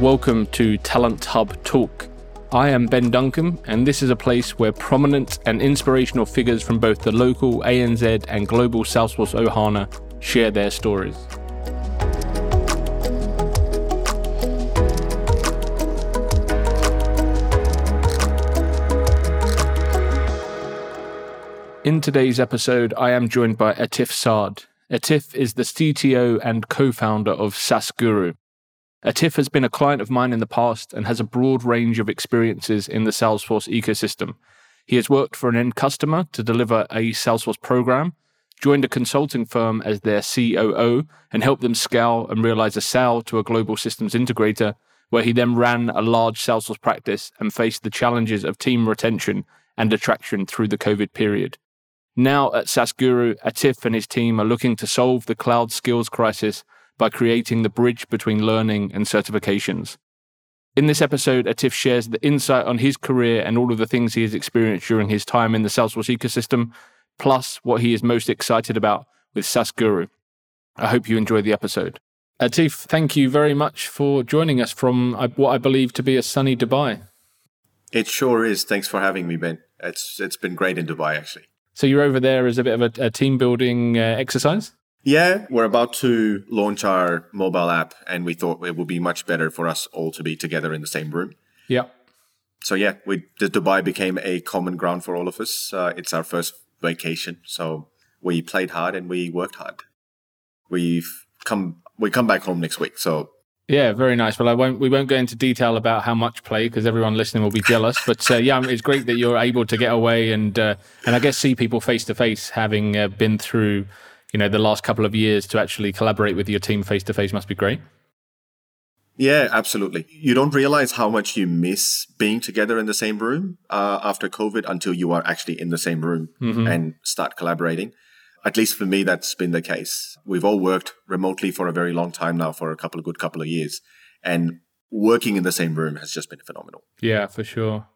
Welcome to Talent Hub Talk. I am Ben Duncombe, and this is a place where prominent and inspirational figures from both the local ANZ and global Salesforce Ohana share their stories. In today's episode, I am joined by Atif Saad. Atif is the CTO and co-founder of SaaS Guru. Atif has been a client of mine in the past and has a broad range of experiences in the Salesforce ecosystem. He has worked for an end customer to deliver a Salesforce program, joined a consulting firm as their COO, and helped them scale and realize a sale to a global systems integrator, where he then ran a large Salesforce practice and faced the challenges of team retention and attraction through the COVID period. Now at SaaS Guru, Atif and his team are looking to solve the cloud skills crisis by creating the bridge between learning and certifications. In this episode, Atif shares the insight on his career and all of the things he has experienced during his time in the Salesforce ecosystem, plus what he is most excited about with SaaS Guru. I hope you enjoy the episode. Atif, thank you very much for joining us from what I believe to be a sunny Dubai. It sure is. Thanks for having me, Ben. It's been great in Dubai, actually. So you're over there as a bit of a team-building exercise? Yeah, we're about to launch our mobile app, and we thought it would be much better for us all to be together in the same room. Yeah. So yeah, Dubai became a common ground for all of us. It's our first vacation, so we played hard and we worked hard. We come back home next week, so. Yeah, very nice. Well, we won't go into detail about how much play because everyone listening will be jealous. But yeah, it's great that you're able to get away and I guess see people face to face, having been through, the last couple of years. To actually collaborate with your team face to face must be great. Yeah, absolutely. You don't realize how much you miss being together in the same room after COVID until you are actually in the same room and start collaborating. At least for me, that's been the case. We've all worked remotely for a very long time now, for a good couple of years. And working in the same room has just been phenomenal. Yeah, for sure.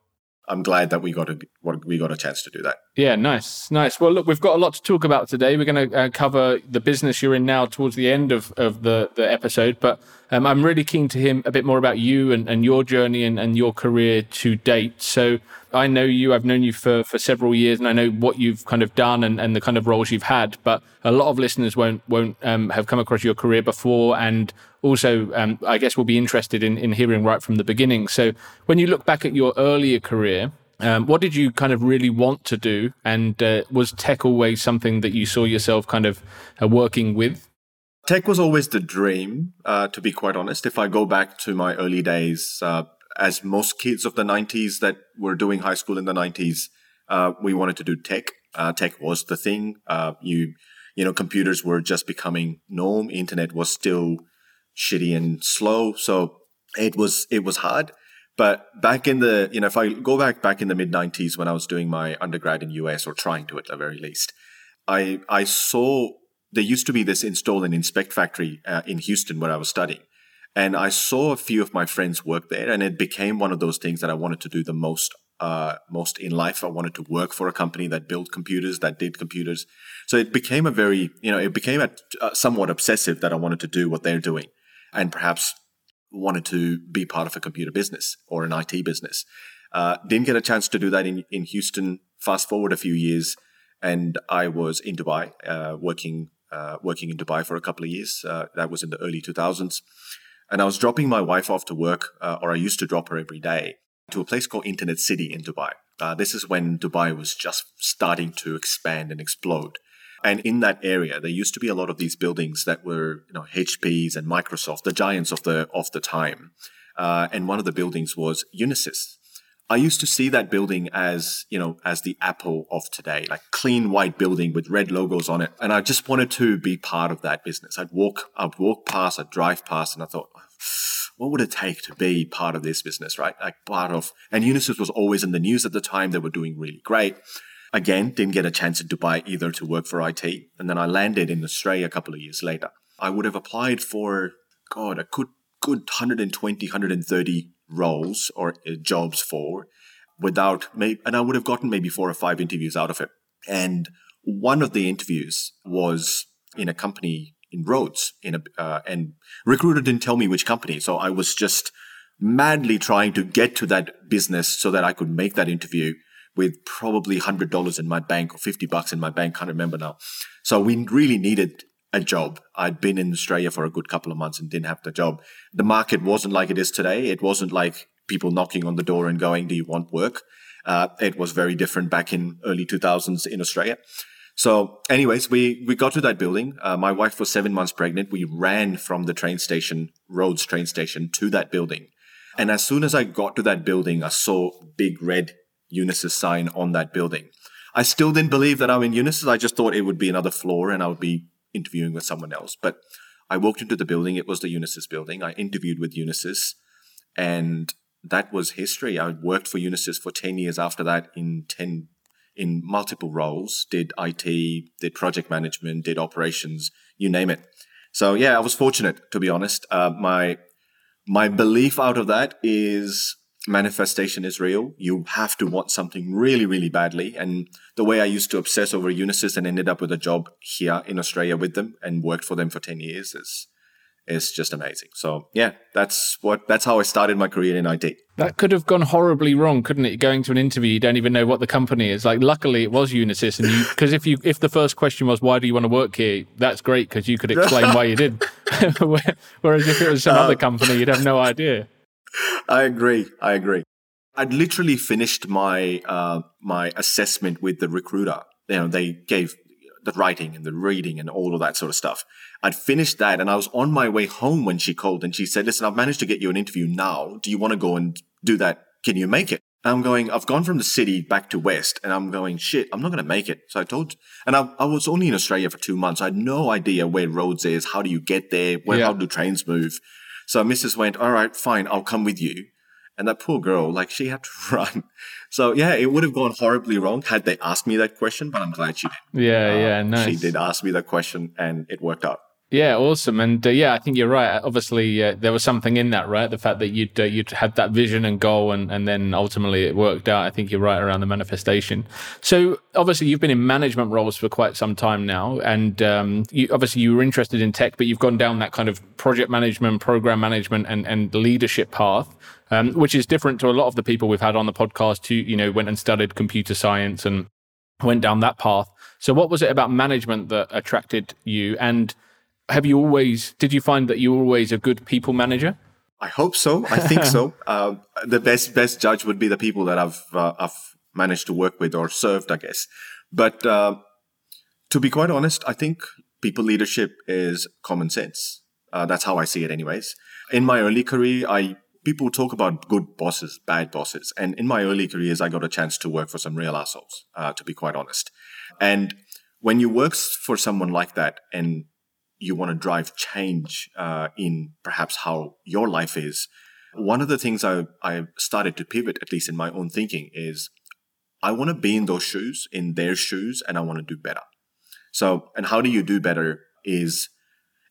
I'm glad that we got a chance to do that. Yeah, nice. Well, look, we've got a lot to talk about today. We're going to cover the business you're in now towards the end of the episode. But I'm really keen to hear a bit more about you and your journey and your career to date. So I know you. I've known you for several years, and I know what you've kind of done and the kind of roles you've had. But a lot of listeners won't have come across your career before, and also, I guess we'll be interested in hearing right from the beginning. So when you look back at your earlier career, what did you kind of really want to do? And was tech always something that you saw yourself kind of working with? Tech was always the dream, to be quite honest. If I go back to my early days, as most kids of the 90s that were doing high school in the 90s, we wanted to do tech. Tech was the thing. Computers were just becoming norm. Internet was still shitty and slow, so it was hard. But back in the if I go back in the mid 90s when I was doing my undergrad in US, or trying to at the very least, I saw there used to be this install and inspect factory in Houston where I was studying, and I saw a few of my friends work there, and it became one of those things that I wanted to do the most in life. I wanted to work for a company that built computers, that did computers. So it became a somewhat obsessive that I wanted to do what they're doing, and perhaps wanted to be part of a computer business or an IT business. Didn't get a chance to do that in Houston. Fast forward a few years, and I was in Dubai, working in Dubai for a couple of years. That was in the early 2000s. And I was dropping my wife off to work, or I used to drop her every day, to a place called Internet City in Dubai. This is when Dubai was just starting to expand and explode. And in that area, there used to be a lot of these buildings that were, HPs and Microsoft, the giants of the time. And one of the buildings was Unisys. I used to see that building as the Apple of today, like clean white building with red logos on it. And I just wanted to be part of that business. I'd drive past, and I thought, what would it take to be part of this business, right? And Unisys was always in the news at the time. They were doing really great. Again, didn't get a chance in Dubai either to work for IT. And then I landed in Australia a couple of years later. I would have applied for, a good 120, 130 roles or jobs and I would have gotten maybe 4 or 5 interviews out of it. And one of the interviews was in a company in Rhodes, and recruiter didn't tell me which company. So I was just madly trying to get to that business so that I could make that interview with probably $100 in my bank or $50 in my bank. Can't remember now. So we really needed a job. I'd been in Australia for a good couple of months and didn't have the job. The market wasn't like it is today. It wasn't like people knocking on the door and going, do you want work? It was very different back in early 2000s in Australia. So anyways, we got to that building. My wife was 7 months pregnant. We ran from the train station, Rhodes train station, to that building. And as soon as I got to that building, I saw big red Unisys sign on that building. I still didn't believe that I'm in Unisys. I just thought it would be another floor and I would be interviewing with someone else. But I walked into the building. It was the Unisys building. I interviewed with Unisys, and that was history. I worked for Unisys for 10 years after that in multiple roles, did IT, did project management, did operations, you name it. So yeah, I was fortunate, to be honest. My belief out of that is manifestation is real. You have to want something really, really badly. And the way I used to obsess over Unisys and ended up with a job here in Australia with them and worked for them for 10 years is just amazing. So yeah, that's how I started my career in IT. That could have gone horribly wrong, couldn't it? Going to an interview, you don't even know what the company is. Like, luckily it was Unisys, and because if the first question was why do you want to work here, that's great because you could explain why you did. Whereas if it was some other company, you'd have no idea. I agree. I'd literally finished my my assessment with the recruiter. You know, they gave the writing and the reading and all of that sort of stuff. I'd finished that and I was on my way home when she called and she said, listen, I've managed to get you an interview now. Do you want to go and do that? Can you make it? And I'm going, I've gone from the city back to West and I'm going, shit, I'm not going to make it. So I told, and I was only in Australia for 2 months. I had no idea where Rhodes is. How do you get there? How do trains move? So Mrs. went, all right, fine, I'll come with you. And that poor girl, like, she had to run. So, yeah, it would have gone horribly wrong had they asked me that question, but I'm glad she did. Yeah, nice. She did ask me that question and it worked out. Yeah, awesome. And, I think you're right. Obviously, there was something in that, right? The fact that you'd had that vision and goal and then ultimately it worked out. I think you're right around the manifestation. So, obviously, you've been in management roles for quite some time now. And you were interested in tech, but you've gone down that kind of project management, program management and leadership path. Which is different to a lot of the people we've had on the podcast who, went and studied computer science and went down that path. So what was it about management that attracted you? And did you find that you were always a good people manager? I hope so. I think so. The best judge would be the people that I've managed to work with or served, I guess. But to be quite honest, I think people leadership is common sense. That's how I see it anyways. In my early career, People talk about good bosses, bad bosses. And in my early careers, I got a chance to work for some real assholes, to be quite honest. And when you work for someone like that and you want to drive change in perhaps how your life is, one of the things I started to pivot, at least in my own thinking, is I want to be in those shoes, in their shoes, and I want to do better. So, and how do you do better is,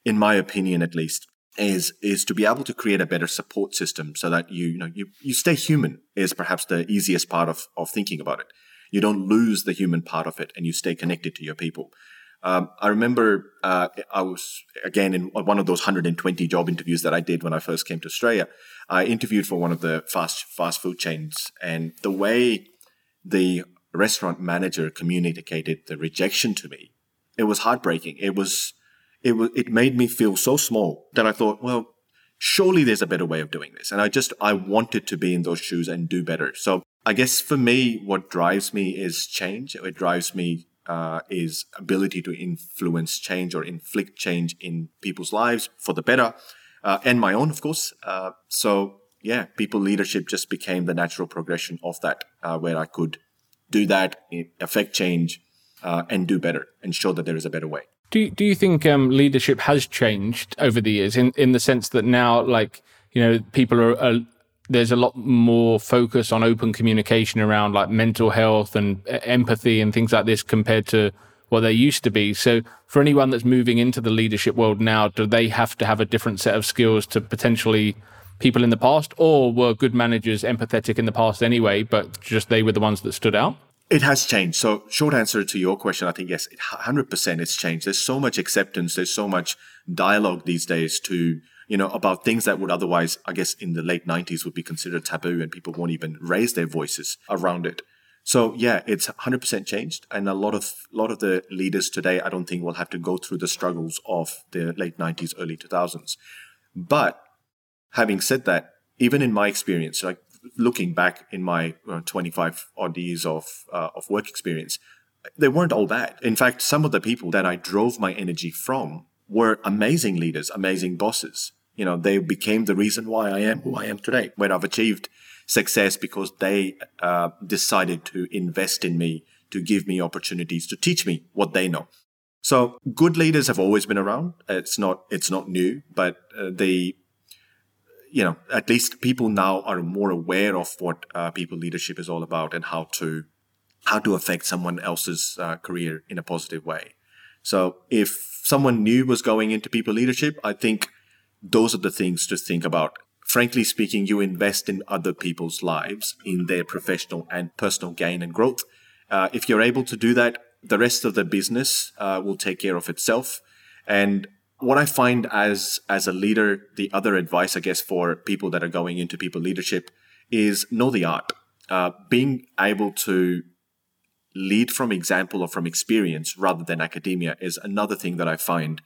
in my opinion at least, is to be able to create a better support system so that you stay human is perhaps the easiest part of thinking about it. You don't lose the human part of it and you stay connected to your people. I remember I was, again, in one of those 120 job interviews that I did when I first came to Australia. I interviewed for one of the fast food chains, and the way the restaurant manager communicated the rejection to me, it was heartbreaking. It made me feel so small that I thought, well, surely there's a better way of doing this. And I wanted to be in those shoes and do better. So I guess for me, what drives me is change. What drives me is ability to influence change or inflict change in people's lives for the better, and my own, of course. So yeah, people leadership just became the natural progression of that, where I could do that, affect change, and do better and show that there is a better way. Do you think leadership has changed over the years in the sense that now, people are there's a lot more focus on open communication around like mental health and empathy and things like this compared to what they used to be. So for anyone that's moving into the leadership world now, do they have to have a different set of skills to potentially people in the past, or were good managers empathetic in the past anyway, but just they were the ones that stood out? It has changed. So short answer to your question, I think, yes, 100% it's changed. There's so much acceptance. There's so much dialogue these days to, you know, about things that would otherwise, I guess, in the late 90s would be considered taboo and people won't even raise their voices around it. So yeah, it's 100% changed. And a lot of the leaders today, I don't think will have to go through the struggles of the late 90s, early 2000s. But having said that, even in my experience, like looking back in my 25 odd years of work experience, they weren't all bad. In fact, some of the people that I drove my energy from were amazing leaders, amazing bosses. You know, they became the reason why I am who I am today, when I've achieved success because they decided to invest in me, to give me opportunities, to teach me what they know. So good leaders have always been around. It's not new, but you know, at least people now are more aware of what people leadership is all about and how to affect someone else's career in a positive way. So if someone new was going into people leadership, I think those are the things to think about. Frankly speaking, you invest in other people's lives, in their professional and personal gain and growth. If you're able to do that, the rest of the business will take care of itself. And what I find as a leader, the other advice, I guess, for people that are going into people leadership is know the art. Being able to lead from example or from experience rather than academia is another thing that I find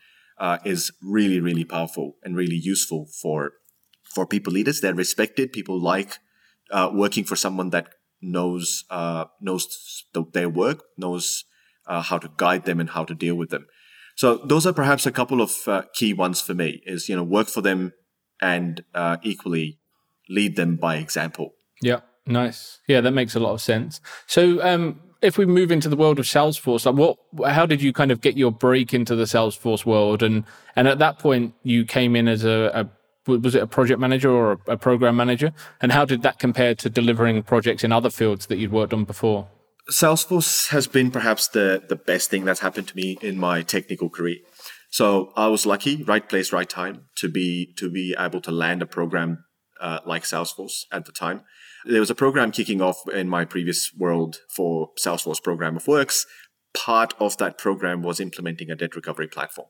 is really, really powerful and really useful for people leaders. They're respected. People like working for someone that knows their work, knows how to guide them and how to deal with them. So those are perhaps a couple of key ones for me is, you know, work for them and equally lead them by example. Yeah, nice. Yeah, that makes a lot of sense. So if we move into the world of Salesforce, like how did you kind of get your break into the Salesforce world? And at that point, you came in as was it a project manager or a program manager? And how did that compare to delivering projects in other fields that you'd worked on before? Salesforce has been perhaps the best thing that's happened to me in my technical career. So I was lucky, right place, right time, to be able to land a program like Salesforce at the time. There was a program kicking off in my previous world for Salesforce Program of Works. Part of that program was implementing a debt recovery platform.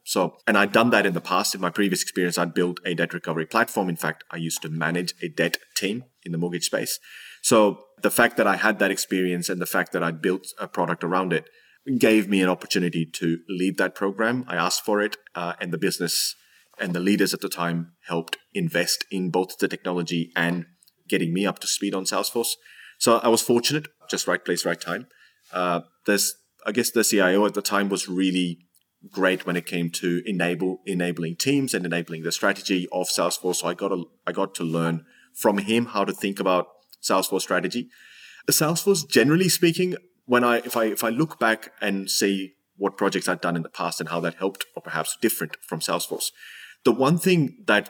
And I'd done that in the past. In my previous experience, I'd built a debt recovery platform. In fact, I used to manage a debt team in the mortgage space. So the fact that I had that experience and the fact that I built a product around it gave me an opportunity to lead that program. I asked for it, and the business and the leaders at the time helped invest in both the technology and getting me up to speed on Salesforce. So I was fortunate, just right place, right time. The CIO at the time was really great when it came to enabling teams and enabling the strategy of Salesforce. So I got to learn from him how to think about Salesforce strategy. Salesforce, generally speaking, if I look back and see what projects I've done in the past and how that helped or perhaps different from Salesforce, the one thing that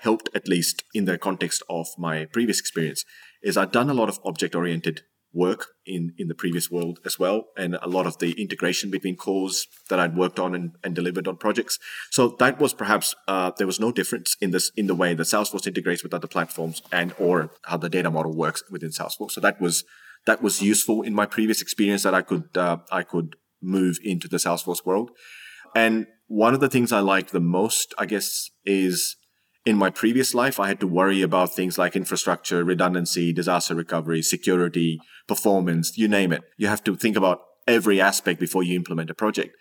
helped, at least in the context of my previous experience, is I've done a lot of object-oriented work in the previous world as well, and a lot of the integration between cores that I'd worked on and delivered on projects. So that was perhaps there was no difference in the way that Salesforce integrates with other platforms and or how the data model works within Salesforce. So that was useful in my previous experience that I could move into the Salesforce world. And one of the things I liked the most, I guess, is in my previous life, I had to worry about things like infrastructure, redundancy, disaster recovery, security, performance, you name it. You have to think about every aspect before you implement a project.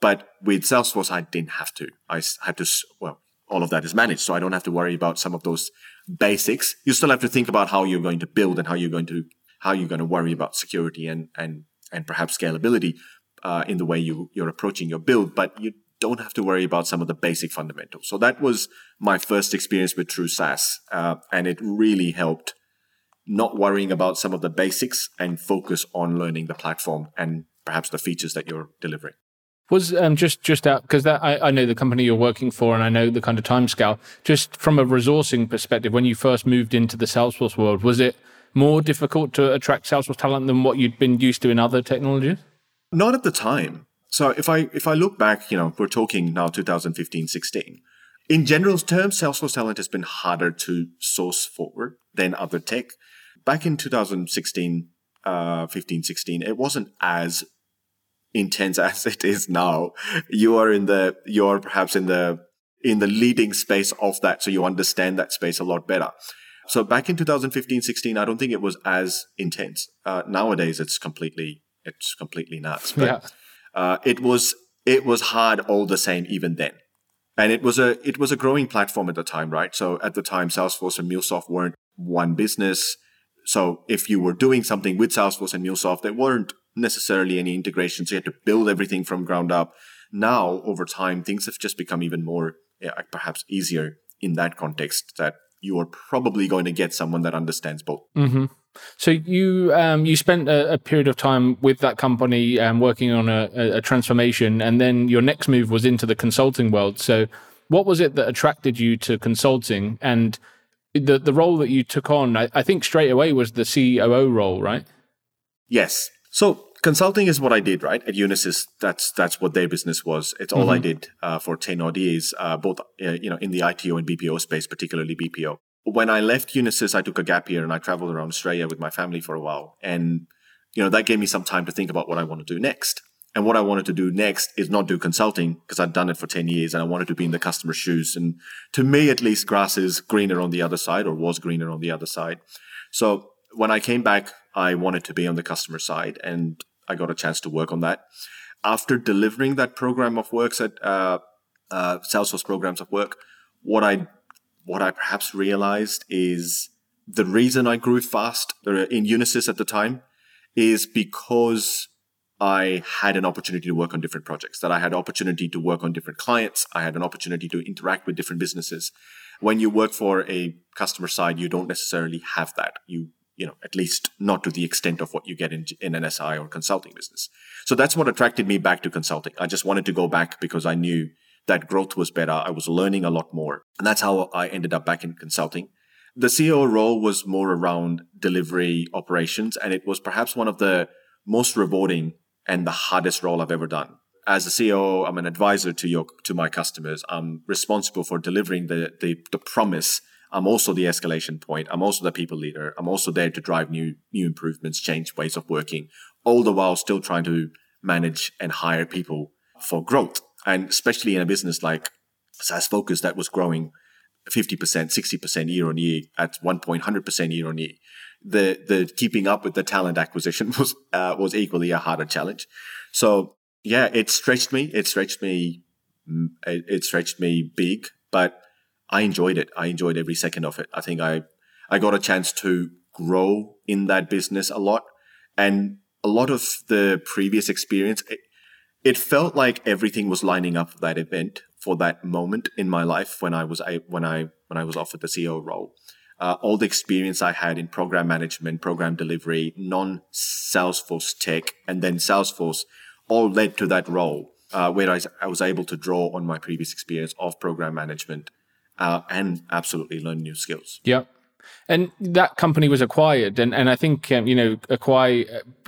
But with Salesforce, I didn't have to. I had to, well, all of that is managed, so I don't have to worry about some of those basics. You still have to think about how you're going to build and how you're going to worry about security and perhaps scalability in the way you're approaching your build. But you don't have to worry about some of the basic fundamentals. So that was my first experience with true SaaS. And it really helped not worrying about some of the basics and focus on learning the platform and perhaps the features that you're delivering. Was just out, because I know the company you're working for and I know the kind of timescale, just from a resourcing perspective, when you first moved into the Salesforce world, was it more difficult to attract Salesforce talent than what you'd been used to in other technologies? Not at the time. So if I look back, you know, we're talking now 2015, 16. In general terms, Salesforce talent has been harder to source forward than other tech. Back in 2016, 15, 16, it wasn't as intense as it is now. You're perhaps in the leading space of that. So you understand that space a lot better. So back in 2015, 16, I don't think it was as intense. Nowadays, it's completely nuts. But, yeah. It was hard all the same, even then. And it was a growing platform at the time, right? So at the time, Salesforce and MuleSoft weren't one business. So if you were doing something with Salesforce and MuleSoft, there weren't necessarily any integrations. You had to build everything from ground up. Now, over time, things have just become even more, perhaps easier in that context, that you are probably going to get someone that understands both. Mm-hmm. So you spent a period of time with that company working on a transformation, and then your next move was into the consulting world. So what was it that attracted you to consulting? And the role that you took on, I think straight away, was the COO role, right? Yes. So consulting is what I did, right? At Unisys, that's what their business was. It's all I did for 10 odd years, both in the ITO and BPO space, particularly BPO. When I left Unisys, I took a gap year and I traveled around Australia with my family for a while. And, that gave me some time to think about what I want to do next. And what I wanted to do next is not do consulting, because I'd done it for 10 years and I wanted to be in the customer's shoes. And to me, at least, grass is greener on the other side, or was greener on the other side. So when I came back, I wanted to be on the customer side, and I got a chance to work on that. After delivering that program of works at Salesforce programs of work, what I perhaps realized is the reason I grew fast in Unisys at the time is because I had an opportunity to work on different projects, that I had opportunity to work on different clients. I had an opportunity to interact with different businesses. When you work for a customer side, you don't necessarily have that. You know, at least not to the extent of what you get in an SI or consulting business. So that's what attracted me back to consulting. I just wanted to go back because I knew that growth was better. I was learning a lot more. And that's how I ended up back in consulting. The COO role was more around delivery operations, and it was perhaps one of the most rewarding and the hardest role I've ever done. As a COO, I'm an advisor to my customers. I'm responsible for delivering the promise. I'm also the escalation point. I'm also the people leader. I'm also there to drive new improvements, change ways of working, all the while still trying to manage and hire people for growth. And especially in a business like SaaS Focus that was growing 50%, 60% year on year, at one point 100% year on year, the keeping up with the talent acquisition was equally a harder challenge. So yeah, it stretched me big, but I enjoyed it. I enjoyed every second of it. I think I got a chance to grow in that business a lot, and a lot of the previous experience. It felt like everything was lining up for that event, for that moment in my life when I was offered the CEO role. All the experience I had in program management, program delivery, non-Salesforce tech, and then Salesforce all led to that role, where I was able to draw on my previous experience of program management and absolutely learn new skills. Yeah. And that company was acquired, and I think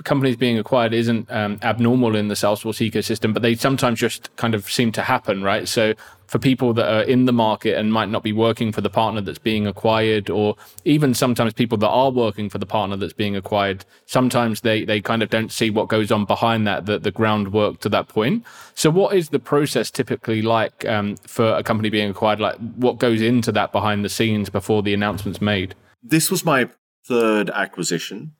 companies being acquired isn't abnormal in the Salesforce ecosystem, but they sometimes just kind of seem to happen, right? So for people that are in the market and might not be working for the partner that's being acquired, or even sometimes people that are working for the partner that's being acquired, sometimes they kind of don't see what goes on behind that, the groundwork to that point. So what is the process typically like for a company being acquired? Like, what goes into that behind the scenes before the announcement's made? This was my third acquisition.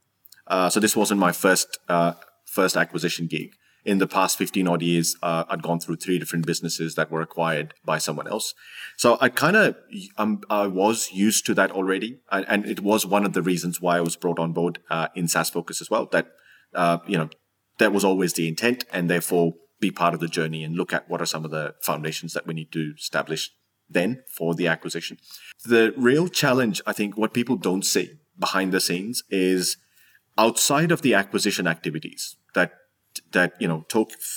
So this wasn't my first acquisition gig. In the past 15 odd years, I'd gone through three different businesses that were acquired by someone else. So I was used to that already. And it was one of the reasons why I was brought on board in SaaS Focus as well, that, that was always the intent, and therefore be part of the journey and look at what are some of the foundations that we need to establish then for the acquisition. The real challenge, I think, what people don't see behind the scenes is outside of the acquisition activities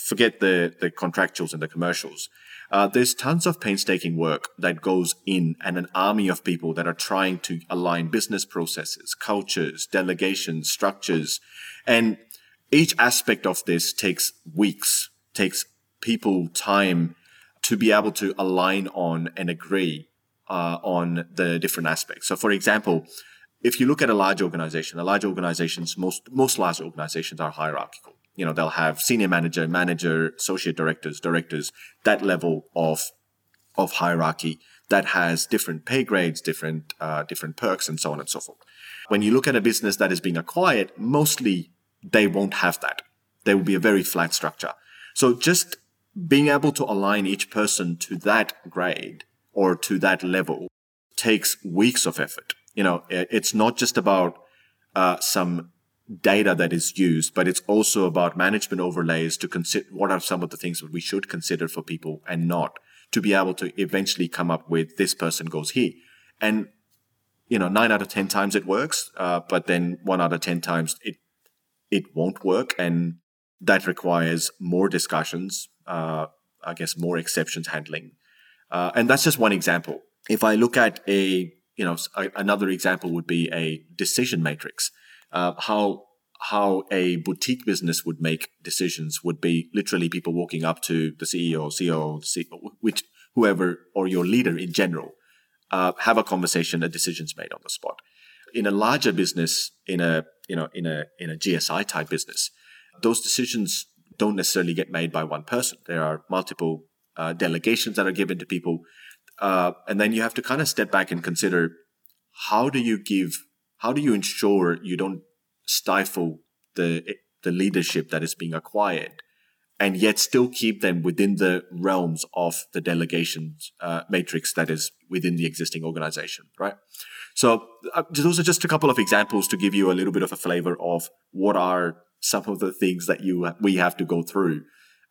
forget the contractuals and the commercials. There's tons of painstaking work that goes in, and an army of people that are trying to align business processes, cultures, delegations, structures. And each aspect of this takes weeks, takes people time to be able to align on and agree on the different aspects. So for example, if you look at a large organization's most large organizations are hierarchical. You know, they'll have senior manager, associate directors, that level of hierarchy that has different pay grades, different perks, and so on and so forth. When you look at a business that is being acquired, mostly they won't have that. There will be a very flat structure. So just being able to align each person to that grade or to that level takes weeks of effort. You know, it's not just about some data that is used, but it's also about management overlays to consider what are some of the things that we should consider for people and not, to be able to eventually come up with this person goes here. And, you know, 9 out of 10 times it works, but then 1 out of 10 times it won't work. And that requires more discussions, I guess more exceptions handling. And that's just one example. If I look at another example would be a decision matrix. How a boutique business would make decisions would be literally people walking up to the CEO, COO, whoever, or your leader in general, have a conversation, a decision's made on the spot. In a larger business, in a GSI type business, those decisions don't necessarily get made by one person. There are multiple delegations that are given to people. And then you have to kind of step back and consider how do you ensure you don't stifle the leadership that is being acquired and yet still keep them within the realms of the delegation matrix that is within the existing organization, right? So those are just a couple of examples to give you a little bit of a flavor of what are some of the things that we have to go through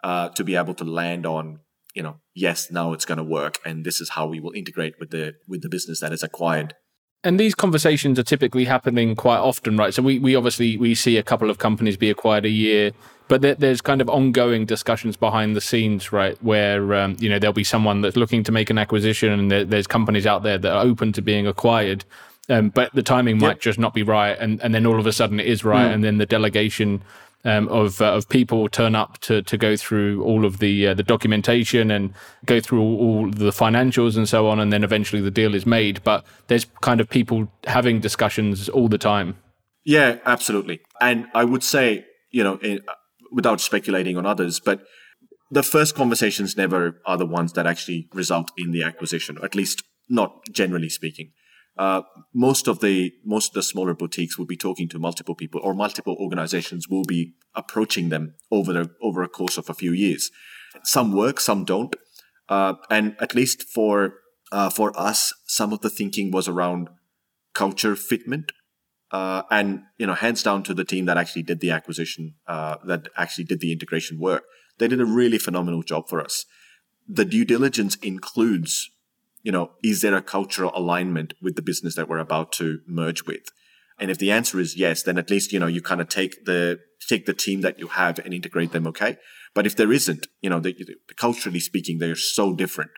to be able to land on, you know, yes, now it's going to work, and this is how we will integrate with the business that is acquired. And these conversations are typically happening quite often, right? So we obviously see a couple of companies be acquired a year, but there's kind of ongoing discussions behind the scenes, right? Where, there'll be someone that's looking to make an acquisition, and there's companies out there that are open to being acquired, but the timing might just not be right. And then all of a sudden it is right. Mm. And then the delegation of people turn up to go through all of the documentation and go through all the financials and so on, and then eventually the deal is made. But there's kind of people having discussions all the time. Yeah, absolutely. And I would say, without speculating on others, but the first conversations never are the ones that actually result in the acquisition, at least not generally speaking. Most of the smaller boutiques will be talking to multiple people, or multiple organizations will be approaching them over a course of a few years. Some work, some don't. And at least for us, some of the thinking was around culture fitment. And, hands down to the team that actually did the acquisition, that actually did the integration work. They did a really phenomenal job for us. The due diligence includes, is there a cultural alignment with the business that we're about to merge with? And if the answer is yes, then at least, you kind of take the team that you have and integrate them, okay? But if there isn't, culturally speaking, they're so different,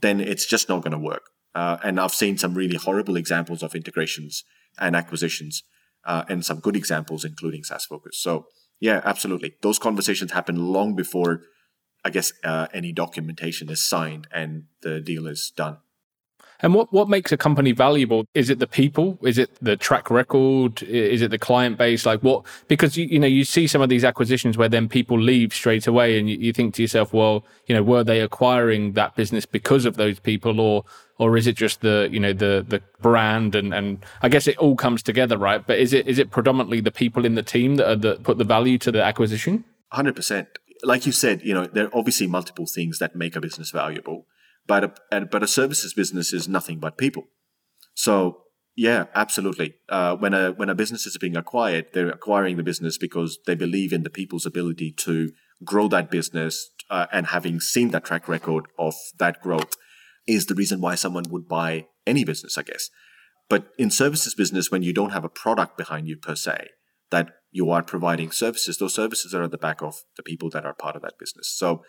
then it's just not going to work. And I've seen some really horrible examples of integrations and acquisitions, and some good examples, including SaaS Focus. So yeah, absolutely. Those conversations happen long before, I guess, any documentation is signed and the deal is done. And what makes a company valuable? Is it the people? Is it the track record? Is it the client base? Like what? Because you see some of these acquisitions where then people leave straight away, and you think to yourself, well, were they acquiring that business because of those people, or is it just the brand? And I guess it all comes together, right? But is it predominantly the people in the team that put the value to the acquisition? 100%. Like you said, there are obviously multiple things that make a business valuable, but a services business is nothing but people. So yeah, absolutely. When a business is being acquired, they're acquiring the business because they believe in the people's ability to grow that business, and having seen that track record of that growth is the reason why someone would buy any business, I guess. But in services business, when you don't have a product behind you per se, that you are providing services, those services are at the back of the people that are part of that business. So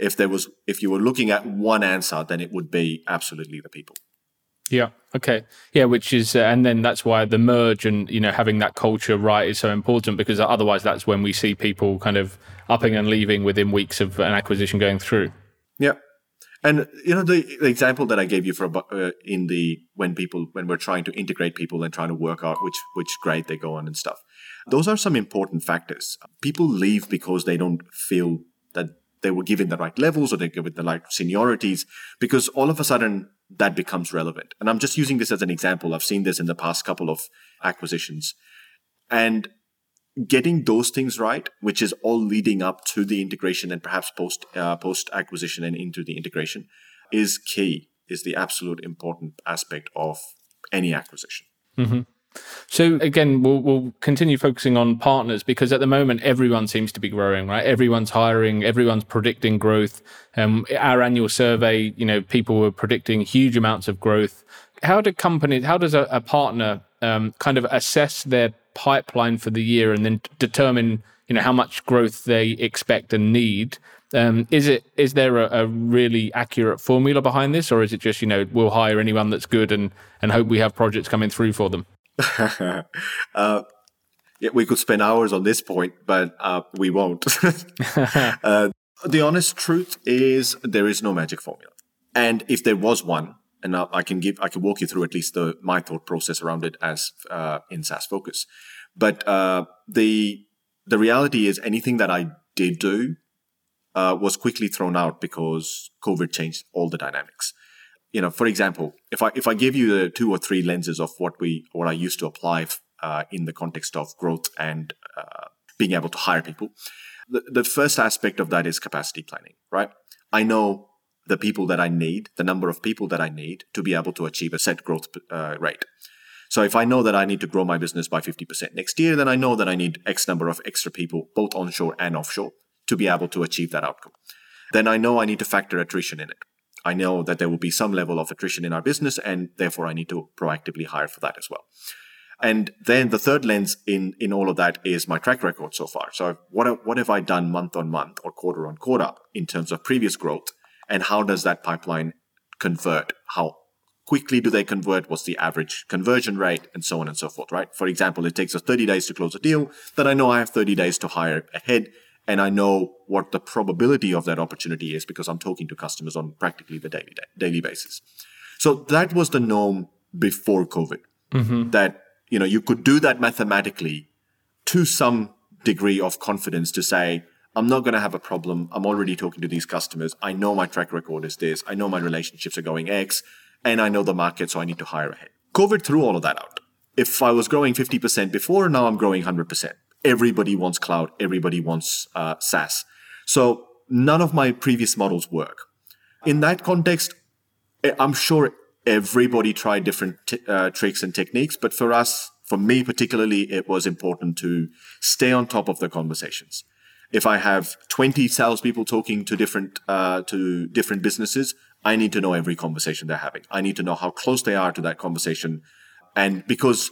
if you were looking at one answer, then it would be absolutely the people. Yeah. Okay. Yeah. Which is, and then that's why the merge and, having that culture right is so important, because otherwise that's when we see people kind of upping and leaving within weeks of an acquisition going through. Yeah. And you know, the example that I gave you for when we're trying to integrate people and trying to work out which grade they go on and stuff. Those are some important factors. People leave because they don't feel that they were given the right levels or they were given the right seniorities, because all of a sudden that becomes relevant. And I'm just using this as an example. I've seen this in the past couple of acquisitions, and getting those things right, which is all leading up to the integration and perhaps post acquisition and into the integration, is key, is the absolute important aspect of any acquisition. Mm-hmm. So again, we'll continue focusing on partners, because at the moment, everyone seems to be growing, right? Everyone's hiring, everyone's predicting growth. Our annual survey, you know, people were predicting huge amounts of growth. How does a partner kind of assess their pipeline for the year and then determine, you know, how much growth they expect and need? Is there a really accurate formula behind this, or is it just, you know, we'll hire anyone that's good and hope we have projects coming through for them? Yeah, we could spend hours on this point, but we won't. The honest truth is there is no magic formula, and if there was one, and I can walk you through at least my thought process around it as in SaaS Focus. But the reality is anything that I did do was quickly thrown out because COVID changed all the dynamics. You know, for example, if I give you the 2 or 3 lenses of what I used to apply in the context of growth and being able to hire people, the first aspect of that is capacity planning, right? I know the people that I need, the number of people that I need to be able to achieve a set growth rate. So if I know that I need to grow my business by 50% next year, then I know that I need X number of extra people, both onshore and offshore, to be able to achieve that outcome. Then I know I need to factor attrition in it. I know that there will be some level of attrition in our business, and therefore I need to proactively hire for that as well. And then the third lens in all of that is my track record so far. So what have I done month on month or quarter on quarter in terms of previous growth? And how does that pipeline convert? How quickly do they convert? What's the average conversion rate? And so on and so forth, right? For example, it takes us 30 days to close a deal, then I know I have 30 days to hire ahead, and I know what the probability of that opportunity is because I'm talking to customers on practically the daily basis. So that was the norm before COVID, mm-hmm. that, you know, you could do that mathematically to some degree of confidence to say, I'm not going to have a problem. I'm already talking to these customers. I know my track record is this. I know my relationships are going X, and I know the market, so I need to hire ahead. COVID threw all of that out. If I was growing 50% before, now I'm growing 100%. Everybody wants cloud. Everybody wants SaaS. So none of my previous models work. In that context, I'm sure everybody tried different tricks and techniques, but for me particularly, it was important to stay on top of the conversations. If I have 20 salespeople talking to different businesses, I need to know every conversation they're having. I need to know how close they are to that conversation, and because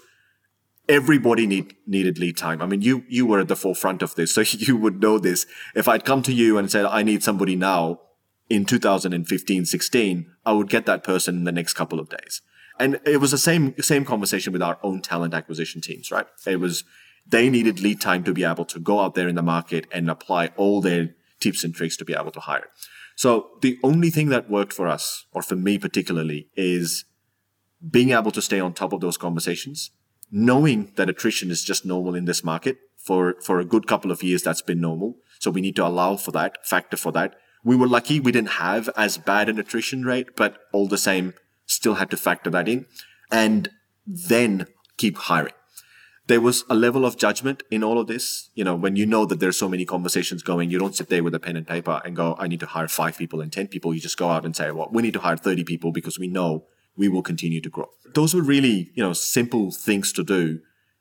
everybody needed lead time. I mean, you were at the forefront of this, so you would know this. If I'd come to you and said, "I need somebody now," in 2015-16, I would get that person in the next couple of days. And it was the same conversation with our own talent acquisition teams, right? They needed lead time to be able to go out there in the market and apply all their tips and tricks to be able to hire. So the only thing that worked for us, or for me particularly, is being able to stay on top of those conversations, knowing that attrition is just normal in this market. For a good couple of years, that's been normal. So we need to allow for that, factor for that. We were lucky we didn't have as bad an attrition rate, but all the same, still had to factor that in and then keep hiring. There was a level of judgment in all of this. You know, when you know that there's so many conversations going, you don't sit there with a pen and paper and go, I need to hire 5 people and 10 people. You just go out and say, well, we need to hire 30 people because we know we will continue to grow. Those were really, you know, simple things to do.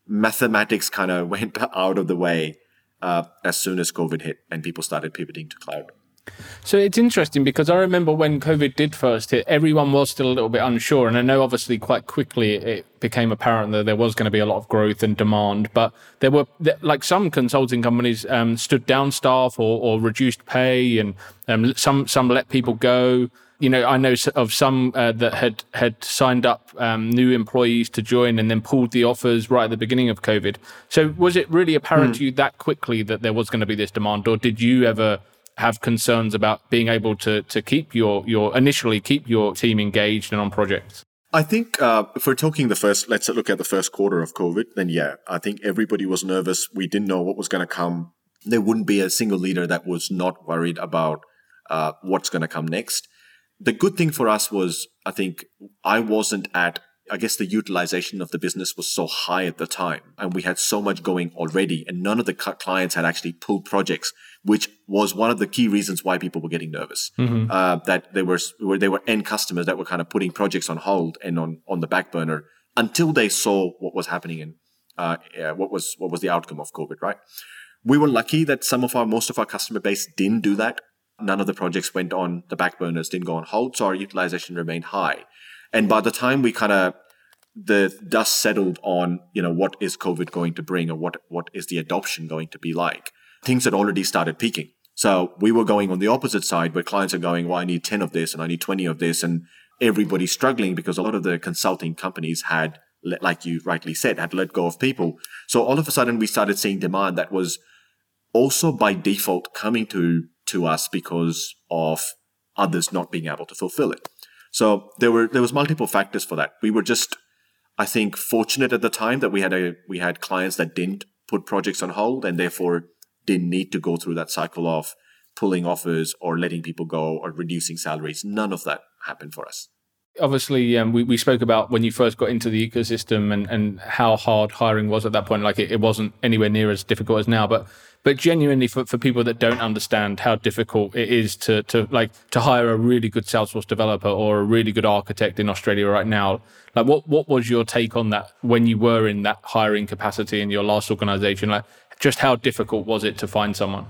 Mathematics kind of went out of the way as soon as COVID hit and people started pivoting to cloud. So it's interesting because I remember when COVID did first hit, everyone was still a little bit unsure. And I know obviously quite quickly it became apparent that there was going to be a lot of growth and demand, but there were, like, some consulting companies stood down staff or reduced pay, and some let people go. You know, I know of some that had signed up new employees to join and then pulled the offers right at the beginning of COVID. So was it really apparent to you that quickly that there was going to be this demand, or did you ever have concerns about being able to keep your team engaged and on projects? I think if we're talking let's look at the first quarter of COVID, then yeah, I think everybody was nervous. We didn't know what was going to come. There wouldn't be a single leader that was not worried about what's going to come next. The good thing for us was, I guess the utilization of the business was so high at the time, and we had so much going already, and none of the clients had actually pulled projects, which was one of the key reasons why people were getting nervous. Mm-hmm. That they were end customers that were kind of putting projects on hold and on the back burner until they saw what was happening and what was the outcome of COVID. Right? We were lucky that most of our customer base didn't do that. None of the projects went on the back burners, didn't go on hold, so our utilization remained high. And by the time the dust settled on, what is COVID going to bring or what is the adoption going to be like, things had already started peaking. So we were going on the opposite side where clients are going, well, I need 10 of this and I need 20 of this. And everybody's struggling because a lot of the consulting companies had, like you rightly said, had let go of people. So all of a sudden we started seeing demand that was also by default coming to us because of others not being able to fulfill it. So there was multiple factors for that. We were just, I think, fortunate at the time that we had clients that didn't put projects on hold and therefore didn't need to go through that cycle of pulling offers or letting people go or reducing salaries. None of that happened for us. Obviously, we spoke about when you first got into the ecosystem and how hard hiring was at that point. Like it wasn't anywhere near as difficult as now, but genuinely for people that don't understand how difficult it is to hire a really good Salesforce developer or a really good architect in Australia right now, like what was your take on that when you were in that hiring capacity in your last organization? Like just how difficult was it to find someone?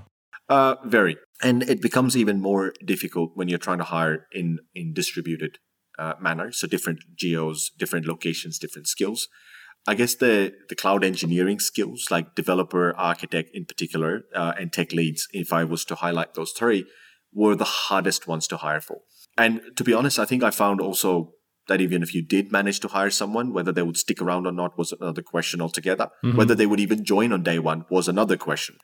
Very. And it becomes even more difficult when you're trying to hire in distributed manner. So different geos, different locations, different skills. I guess the cloud engineering skills, like developer, architect in particular, and tech leads, if I was to highlight those three, were the hardest ones to hire for. And to be honest, I think I found also that even if you did manage to hire someone, whether they would stick around or not was another question altogether. Mm-hmm. Whether they would even join on day one was another question.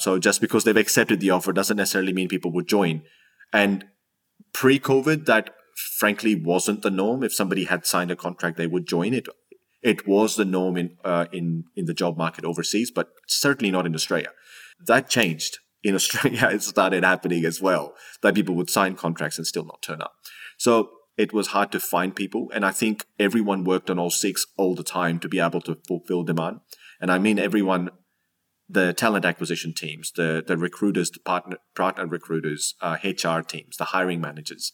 So just because they've accepted the offer doesn't necessarily mean people would join. And pre-COVID, that frankly wasn't the norm. If somebody had signed a contract, they would join it. It was the norm in the job market overseas, but certainly not in Australia. That changed. In Australia, it started happening as well, that people would sign contracts and still not turn up. So it was hard to find people. And I think everyone worked on all six all the time to be able to fulfill demand. And I mean everyone, the talent acquisition teams, the recruiters, the partner recruiters, HR teams, the hiring managers.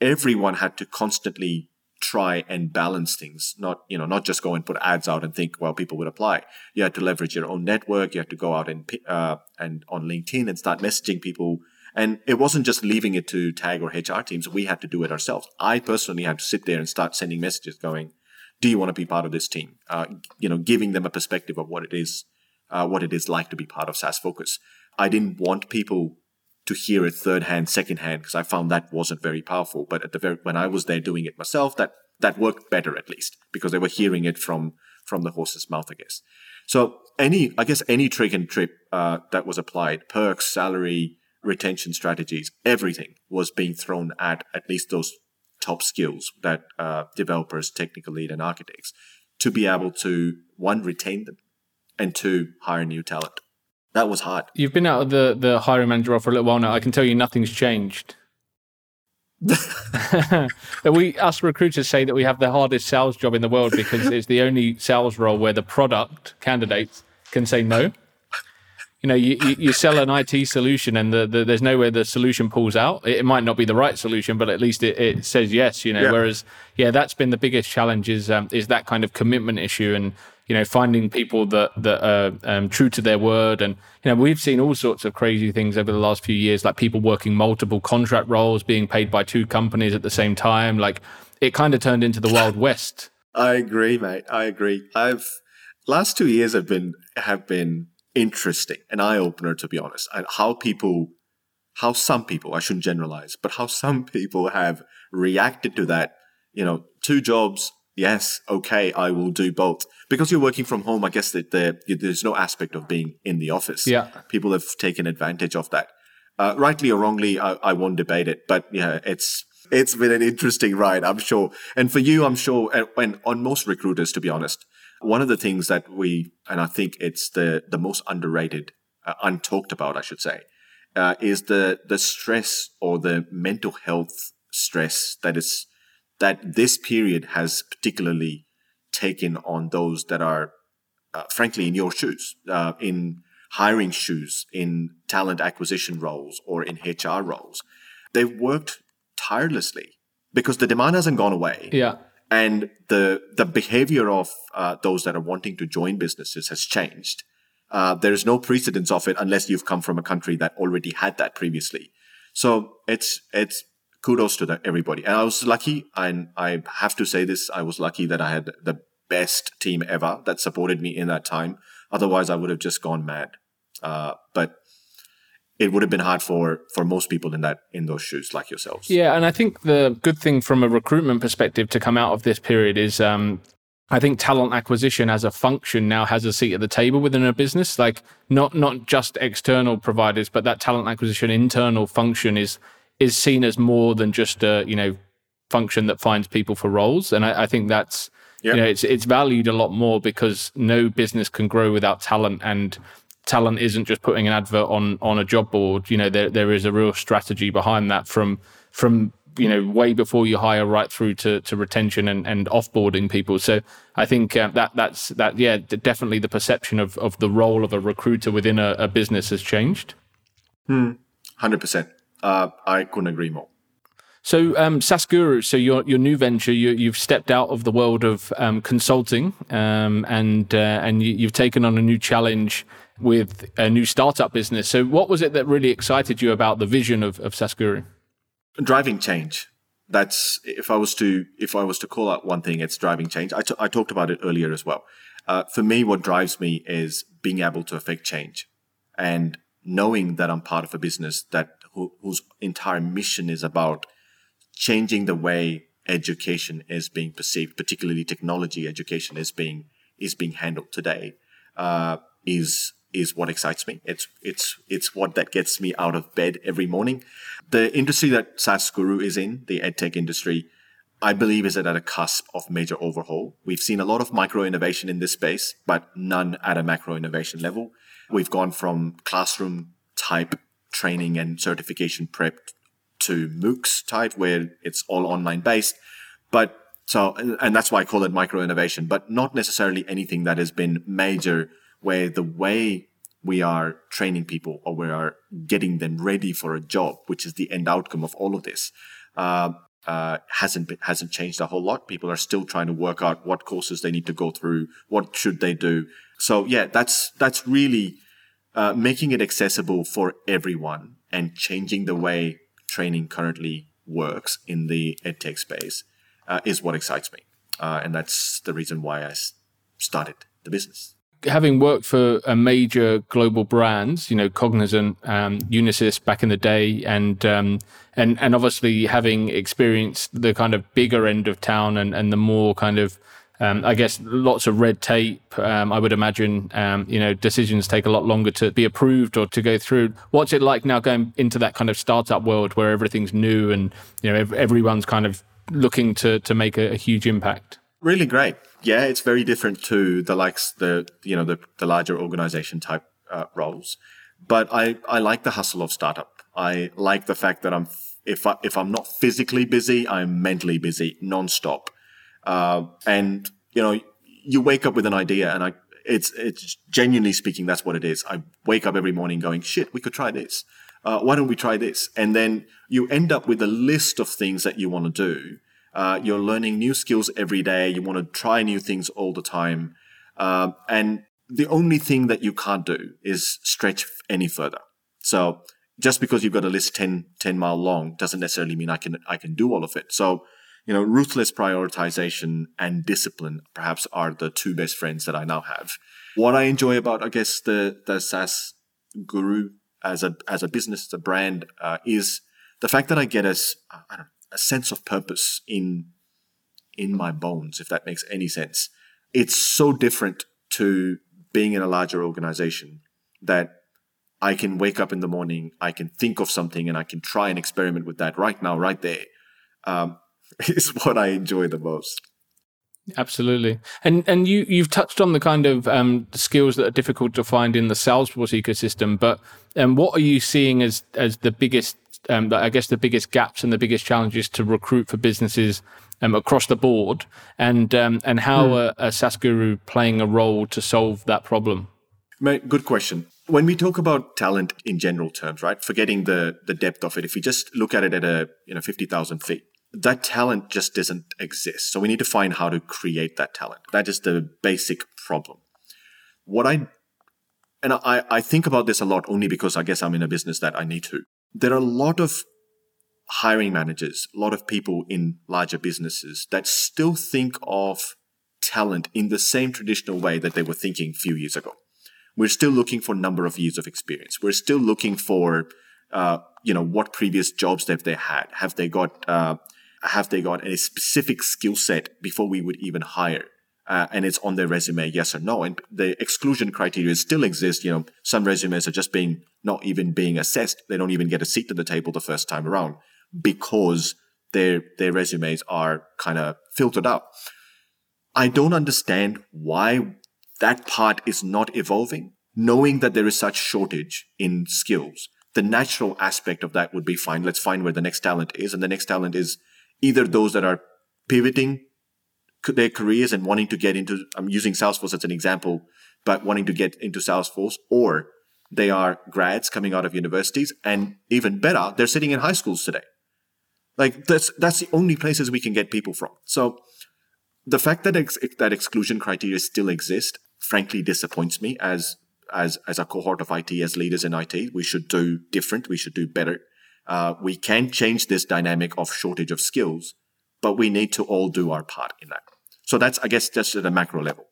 Everyone had to constantly try and balance things, not just go and put ads out and think, well, people would apply. You had to leverage your own network. You had to go out and on LinkedIn and start messaging people. And it wasn't just leaving it to tag or HR teams. We had to do it ourselves. I personally had to sit there and start sending messages going, do you want to be part of this team? Giving them a perspective of what it is like to be part of SaaS Focus. I didn't want people to hear it third hand, second hand, because I found that wasn't very powerful. But when I was there doing it myself, that worked better at least, because they were hearing it from the horse's mouth, I guess. So any trick and trip that was applied, perks, salary, retention strategies, everything was being thrown at least those top skills that developers, technical lead and architects, to be able to, one, retain them, and two, hire new talent. That was hard. You've been out of the hiring manager role for a little while now. I can tell you nothing's changed. Us recruiters say that we have the hardest sales job in the world because it's the only sales role where the product candidates can say no. You sell an IT solution and there's nowhere the solution pulls out. It might not be the right solution, but at least it says yes, Yeah. Whereas, that's been the biggest challenge is that kind of commitment issue and, finding people that are true to their word. And, we've seen all sorts of crazy things over the last few years, like people working multiple contract roles, being paid by two companies at the same time. Like it kind of turned into the Wild West. I agree, mate. I agree. Last 2 years have been interesting, an eye-opener, to be honest, and how some people, I shouldn't generalize, but how some people have reacted to that, two jobs. Yes, okay, I will do both. Because you're working from home, I guess that there's no aspect of being in the office. Yeah. People have taken advantage of that. Rightly or wrongly, I won't debate it, but yeah, it's been an interesting ride, I'm sure. And for you, I'm sure, and on most recruiters, to be honest, one of the things that and I think it's the most underrated, untalked about, I should say, is the stress or the mental health stress that this period has particularly taken on those that are, frankly, in your shoes, in hiring shoes, in talent acquisition roles or in HR roles. They've worked tirelessly because the demand hasn't gone away. Yeah. And the behavior of those that are wanting to join businesses has changed. There is no precedence of it unless you've come from a country that already had that previously. So it's kudos to everybody. And I was lucky, and I have to say this, I was lucky that I had the best team ever that supported me in that time. Otherwise, I would have just gone mad. But it would have been hard for most people in those shoes like yourselves. Yeah, and I think the good thing from a recruitment perspective to come out of this period is I think talent acquisition as a function now has a seat at the table within a business. Like not just external providers, but that talent acquisition internal function is seen as more than just a function that finds people for roles. And I think that's it's valued a lot more because no business can grow without talent, and talent isn't just putting an advert on a job board. There is a real strategy behind that from way before you hire right through to retention and offboarding people. So I think that's definitely the perception of the role of a recruiter within a business has changed. 100%. I couldn't agree more. So SaaS Guru, so your new venture, you've stepped out of the world of consulting and you've taken on a new challenge with a new startup business. So what was it that really excited you about the vision of SaaS Guru? Driving change. That's if I was to call out one thing, it's driving change. I talked about it earlier as well. For me, what drives me is being able to affect change and knowing that I'm part of a business whose entire mission is about changing the way education is being perceived, particularly technology education is being handled today, is what excites me. It's what that gets me out of bed every morning. The industry that SaaS Guru is in, the edtech industry, I believe is at a cusp of major overhaul. We've seen a lot of micro innovation in this space, but none at a macro innovation level. We've gone from classroom type training and certification prep to MOOCs type, where it's all online based. But so, and that's why I call it micro innovation, but not necessarily anything that has been major, where the way we are training people or we are getting them ready for a job, which is the end outcome of all of this, hasn't changed a whole lot. People are still trying to work out what courses they need to go through, what should they do. So yeah, that's really making it accessible for everyone and changing the way training currently works in the edtech space is what excites me. And that's the reason why I started the business. Having worked for a major global brands, Cognizant, Unisys back in the day, and obviously having experienced the kind of bigger end of town and the more kind of, I guess, lots of red tape, I would imagine, decisions take a lot longer to be approved or to go through. What's it like now going into that kind of startup world where everything's new and, everyone's kind of looking to make a huge impact? Really great. Yeah, it's very different to the larger organization type roles. But I like the hustle of startup. I like the fact that if I'm not physically busy, I'm mentally busy nonstop. And you wake up with an idea, and it's genuinely speaking, that's what it is. I wake up every morning going, shit, we could try this. Why don't we try this? And then you end up with a list of things that you want to do. You're learning new skills every day. You want to try new things all the time. And the only thing that you can't do is stretch any further. So just because you've got a list 10 mile long doesn't necessarily mean I can do all of it. So, ruthless prioritization and discipline perhaps are the two best friends that I now have. What I enjoy about, I guess, the SaaS Guru as a business, as a brand, is the fact that I get a sense of purpose in my bones, if that makes any sense. It's so different to being in a larger organization that I can wake up in the morning, I can think of something, and I can try and experiment with that right now, right there, is what I enjoy the most. Absolutely. And you've touched on the kind of skills that are difficult to find in the Salesforce ecosystem, but what are you seeing as the biggest, I guess, the biggest gaps and the biggest challenges to recruit for businesses across the board? And how are SaaS Guru playing a role to solve that problem? Good question. When we talk about talent in general terms, right, forgetting the depth of it, if we just look at it at a 50,000 feet, that talent just doesn't exist. So we need to find how to create that talent. That is the basic problem. I think about this a lot only because I guess I'm in a business that I need to. There are a lot of hiring managers, a lot of people in larger businesses that still think of talent in the same traditional way that they were thinking a few years ago. We're still looking for number of years of experience. We're still looking for, what previous jobs have they had? Have they got a specific skill set before we would even hire? And it's on their resume, yes or no. And the exclusion criteria still exists. Some resumes are just not even being assessed. They don't even get a seat at the table the first time around because their resumes are kind of filtered out. I don't understand why that part is not evolving, knowing that there is such shortage in skills. The natural aspect of that would be let's find where the next talent is. And the next talent is either those that are pivoting their careers and wanting to get into, I'm using Salesforce as an example, but wanting to get into Salesforce, or they are grads coming out of universities, and even better, they're sitting in high schools today. That's the only places we can get people from. So the fact that that exclusion criteria still exist, frankly, disappoints me as a cohort of IT, as leaders in IT. We should do different. We should do better. We can change this dynamic of shortage of skills, but we need to all do our part in that. So that's, I guess, just at a macro level.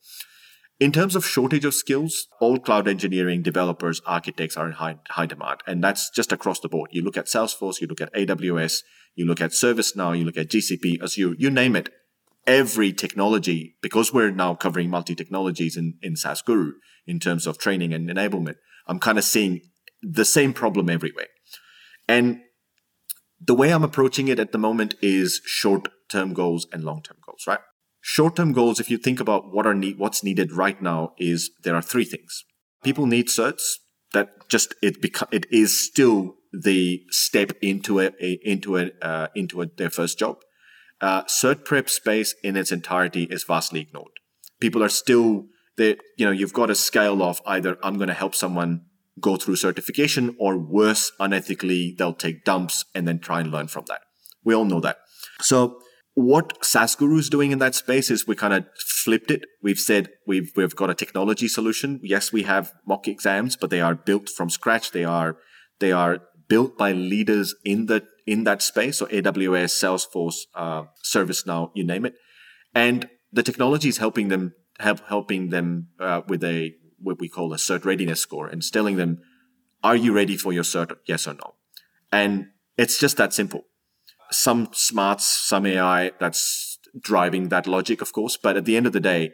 In terms of shortage of skills, all cloud engineering, developers, architects are in high demand, and that's just across the board. You look at Salesforce, you look at AWS, you look at ServiceNow, you look at GCP, Azure, you name it. Every technology, because we're now covering multi-technologies in SaaS Guru in terms of training and enablement, I'm kind of seeing the same problem everywhere. And the way I'm approaching it at the moment is short-term goals and long-term goals, right? Short-term goals, if you think about what's needed right now, is there are three things. People need certs. That just it is still the step into their first job. Cert prep space in its entirety is vastly ignored. People are still there. You've got a scale of either I'm going to help someone go through certification, or worse, unethically, they'll take dumps and then try and learn from that. We all know that. So what SaaS Guru is doing in that space is we kind of flipped it. We've said we've got a technology solution. Yes, we have mock exams, but they are built from scratch. They are built by leaders in that space, so AWS, Salesforce, ServiceNow, you name it, and the technology is helping them with what we call a cert readiness score, and telling them, "Are you ready for your cert? Yes or no?" And it's just that simple. Some smarts, some AI that's driving that logic, of course, but at the end of the day,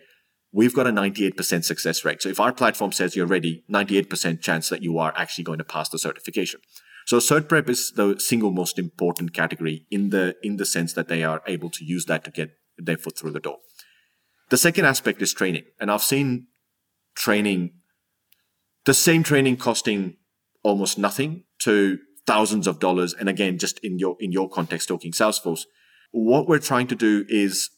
we've got a 98% success rate. So if our platform says you're ready, 98% chance that you are actually going to pass the certification. So cert prep is the single most important category in the sense that they are able to use that to get their foot through the door. The second aspect is training. And I've seen the same training costing almost nothing to thousands of dollars. And again, just in your context, talking Salesforce, what we're trying to do is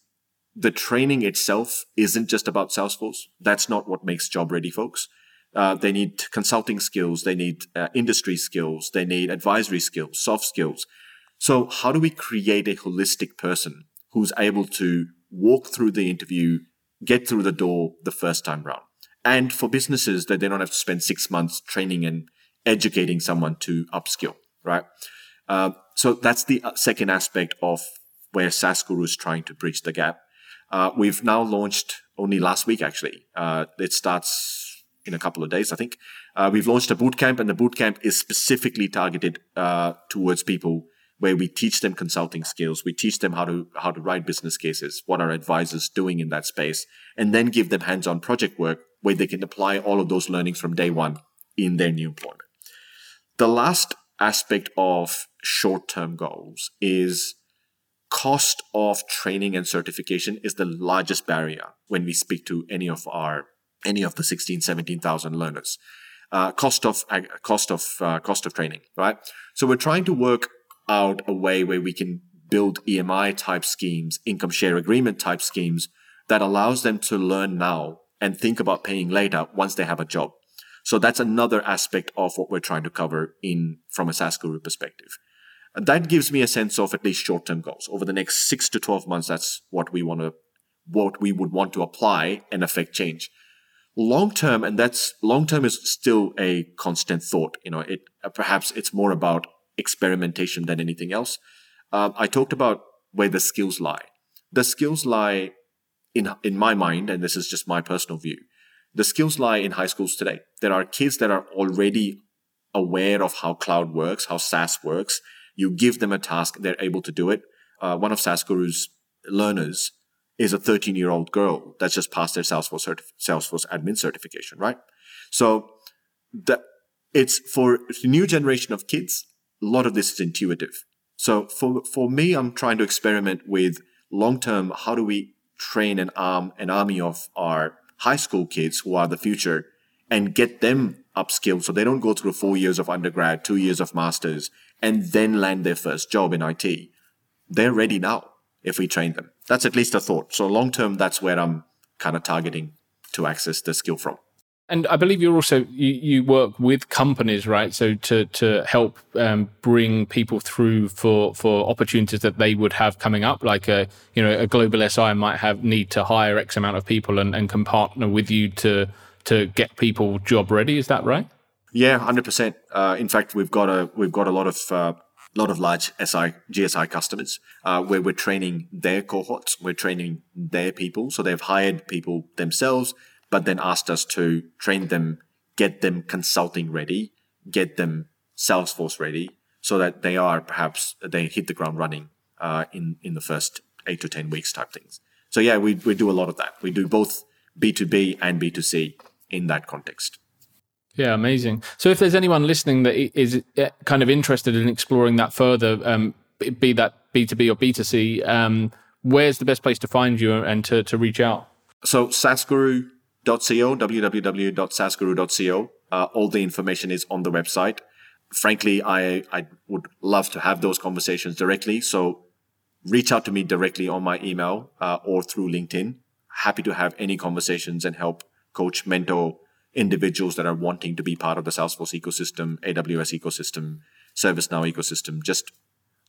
the training itself isn't just about Salesforce. That's not what makes job ready folks. They need consulting skills, they need industry skills, they need advisory skills, soft skills. So how do we create a holistic person who's able to walk through the interview, get through the door the first time round? And for businesses that they don't have to spend 6 months training and educating someone to upskill, right? So that's the second aspect of where SaaS Guru is trying to bridge the gap. We've now launched only last week, actually. It starts in a couple of days, I think. We've launched a bootcamp, and the bootcamp is specifically targeted towards people where we teach them consulting skills. We teach them how to write business cases, what are advisors doing in that space, and then give them hands-on project work where they can apply all of those learnings from day one in their new employment. The last aspect of short-term goals is cost of training and certification is the largest barrier when we speak to any of the 16, 17,000 learners. Cost of training, right? So we're trying to work out a way where we can build EMI type schemes, income share agreement type schemes that allows them to learn now and think about paying later once they have a job. So that's another aspect of what we're trying to cover in from a SaaS Guru perspective. And that gives me a sense of at least short-term goals. Over the next 6 to 12 months, that's what we would want to apply and affect change. Long-term, and that's long-term is still a constant thought. You know, perhaps it's more about experimentation than anything else. I talked about where the skills lie. The skills lie in my mind, and this is just my personal view. The skills lie in high schools today. There are kids that are already aware of how cloud works, how SaaS works. You give them a task, they're able to do it. One of SaaS Guru's learners is a 13-year-old girl that's just passed their Salesforce admin certification, right? So it's for the new generation of kids, a lot of this is intuitive. So for me, I'm trying to experiment with long-term, how do we train and arm an army of our high school kids who are the future and get them upskilled so they don't go through 4 years of undergrad, 2 years of masters, and then land their first job in IT. They're ready now if we train them. That's at least a thought. So long term, that's where I'm kind of targeting to access the skill from. And I believe you're also, you work with companies, right? So to help bring people through for opportunities that they would have coming up, like a global SI might have need to hire X amount of people and can partner with you to get people job ready. Is that right? Yeah, 100%. In fact, we've got a lot of large GSI customers where we're training their cohorts, we're training their people. So they've hired people themselves, but then asked us to train them, get them consulting ready, get them Salesforce ready, so that they hit the ground running in the first 8 to 10 weeks type things. So yeah, we do a lot of that. We do both B2B and B2C in that context. Yeah, amazing. So if there's anyone listening that is kind of interested in exploring that further, be that B2B or B2C, where's the best place to find you and to reach out? So saasguru.co, www.saasguru.co. All the information is on the website. Frankly, I would love to have those conversations directly. So reach out to me directly on my email or through LinkedIn. Happy to have any conversations and help coach, mentor individuals that are wanting to be part of the Salesforce ecosystem, AWS ecosystem, ServiceNow ecosystem. Just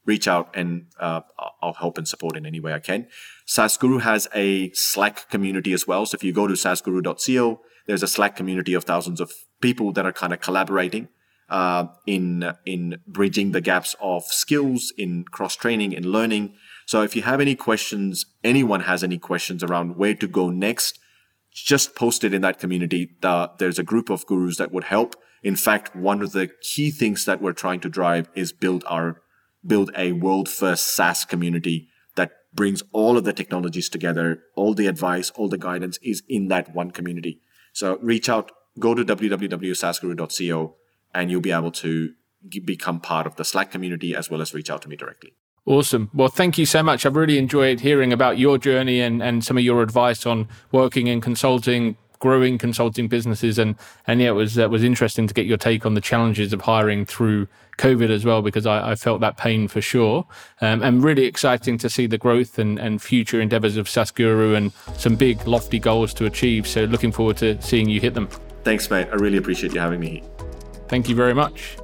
reach out and I'll help and support in any way I can. SaaS Guru has a Slack community as well. So if you go to saasguru.co, there's a Slack community of thousands of people that are kind of collaborating in bridging the gaps of skills, in cross-training, in learning. So if you have any questions, anyone has any questions around where to go next, just post it in that community. There's a group of gurus that would help. In fact, one of the key things that we're trying to drive is build a world-first SaaS community that brings all of the technologies together. All the advice, all the guidance is in that one community. So reach out, go to www.saasguru.co, and you'll be able to become part of the Slack community as well as reach out to me directly. Awesome. Well, thank you so much. I've really enjoyed hearing about your journey and some of your advice on working in consulting, growing consulting businesses. And yeah, it was interesting to get your take on the challenges of hiring through COVID as well, because I felt that pain for sure. And really exciting to see the growth and future endeavors of SaaS Guru and some big lofty goals to achieve. So looking forward to seeing you hit them. Thanks, mate. I really appreciate you having me here. Thank you very much.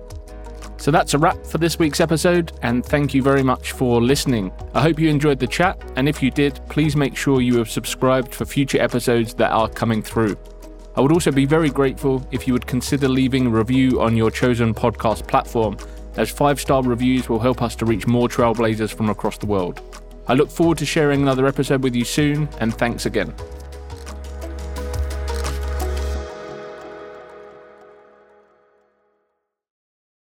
So that's a wrap for this week's episode, and thank you very much for listening. I hope you enjoyed the chat, and if you did, please make sure you have subscribed for future episodes that are coming through. I would also be very grateful if you would consider leaving a review on your chosen podcast platform, as 5-star reviews will help us to reach more trailblazers from across the world. I look forward to sharing another episode with you soon, and thanks again.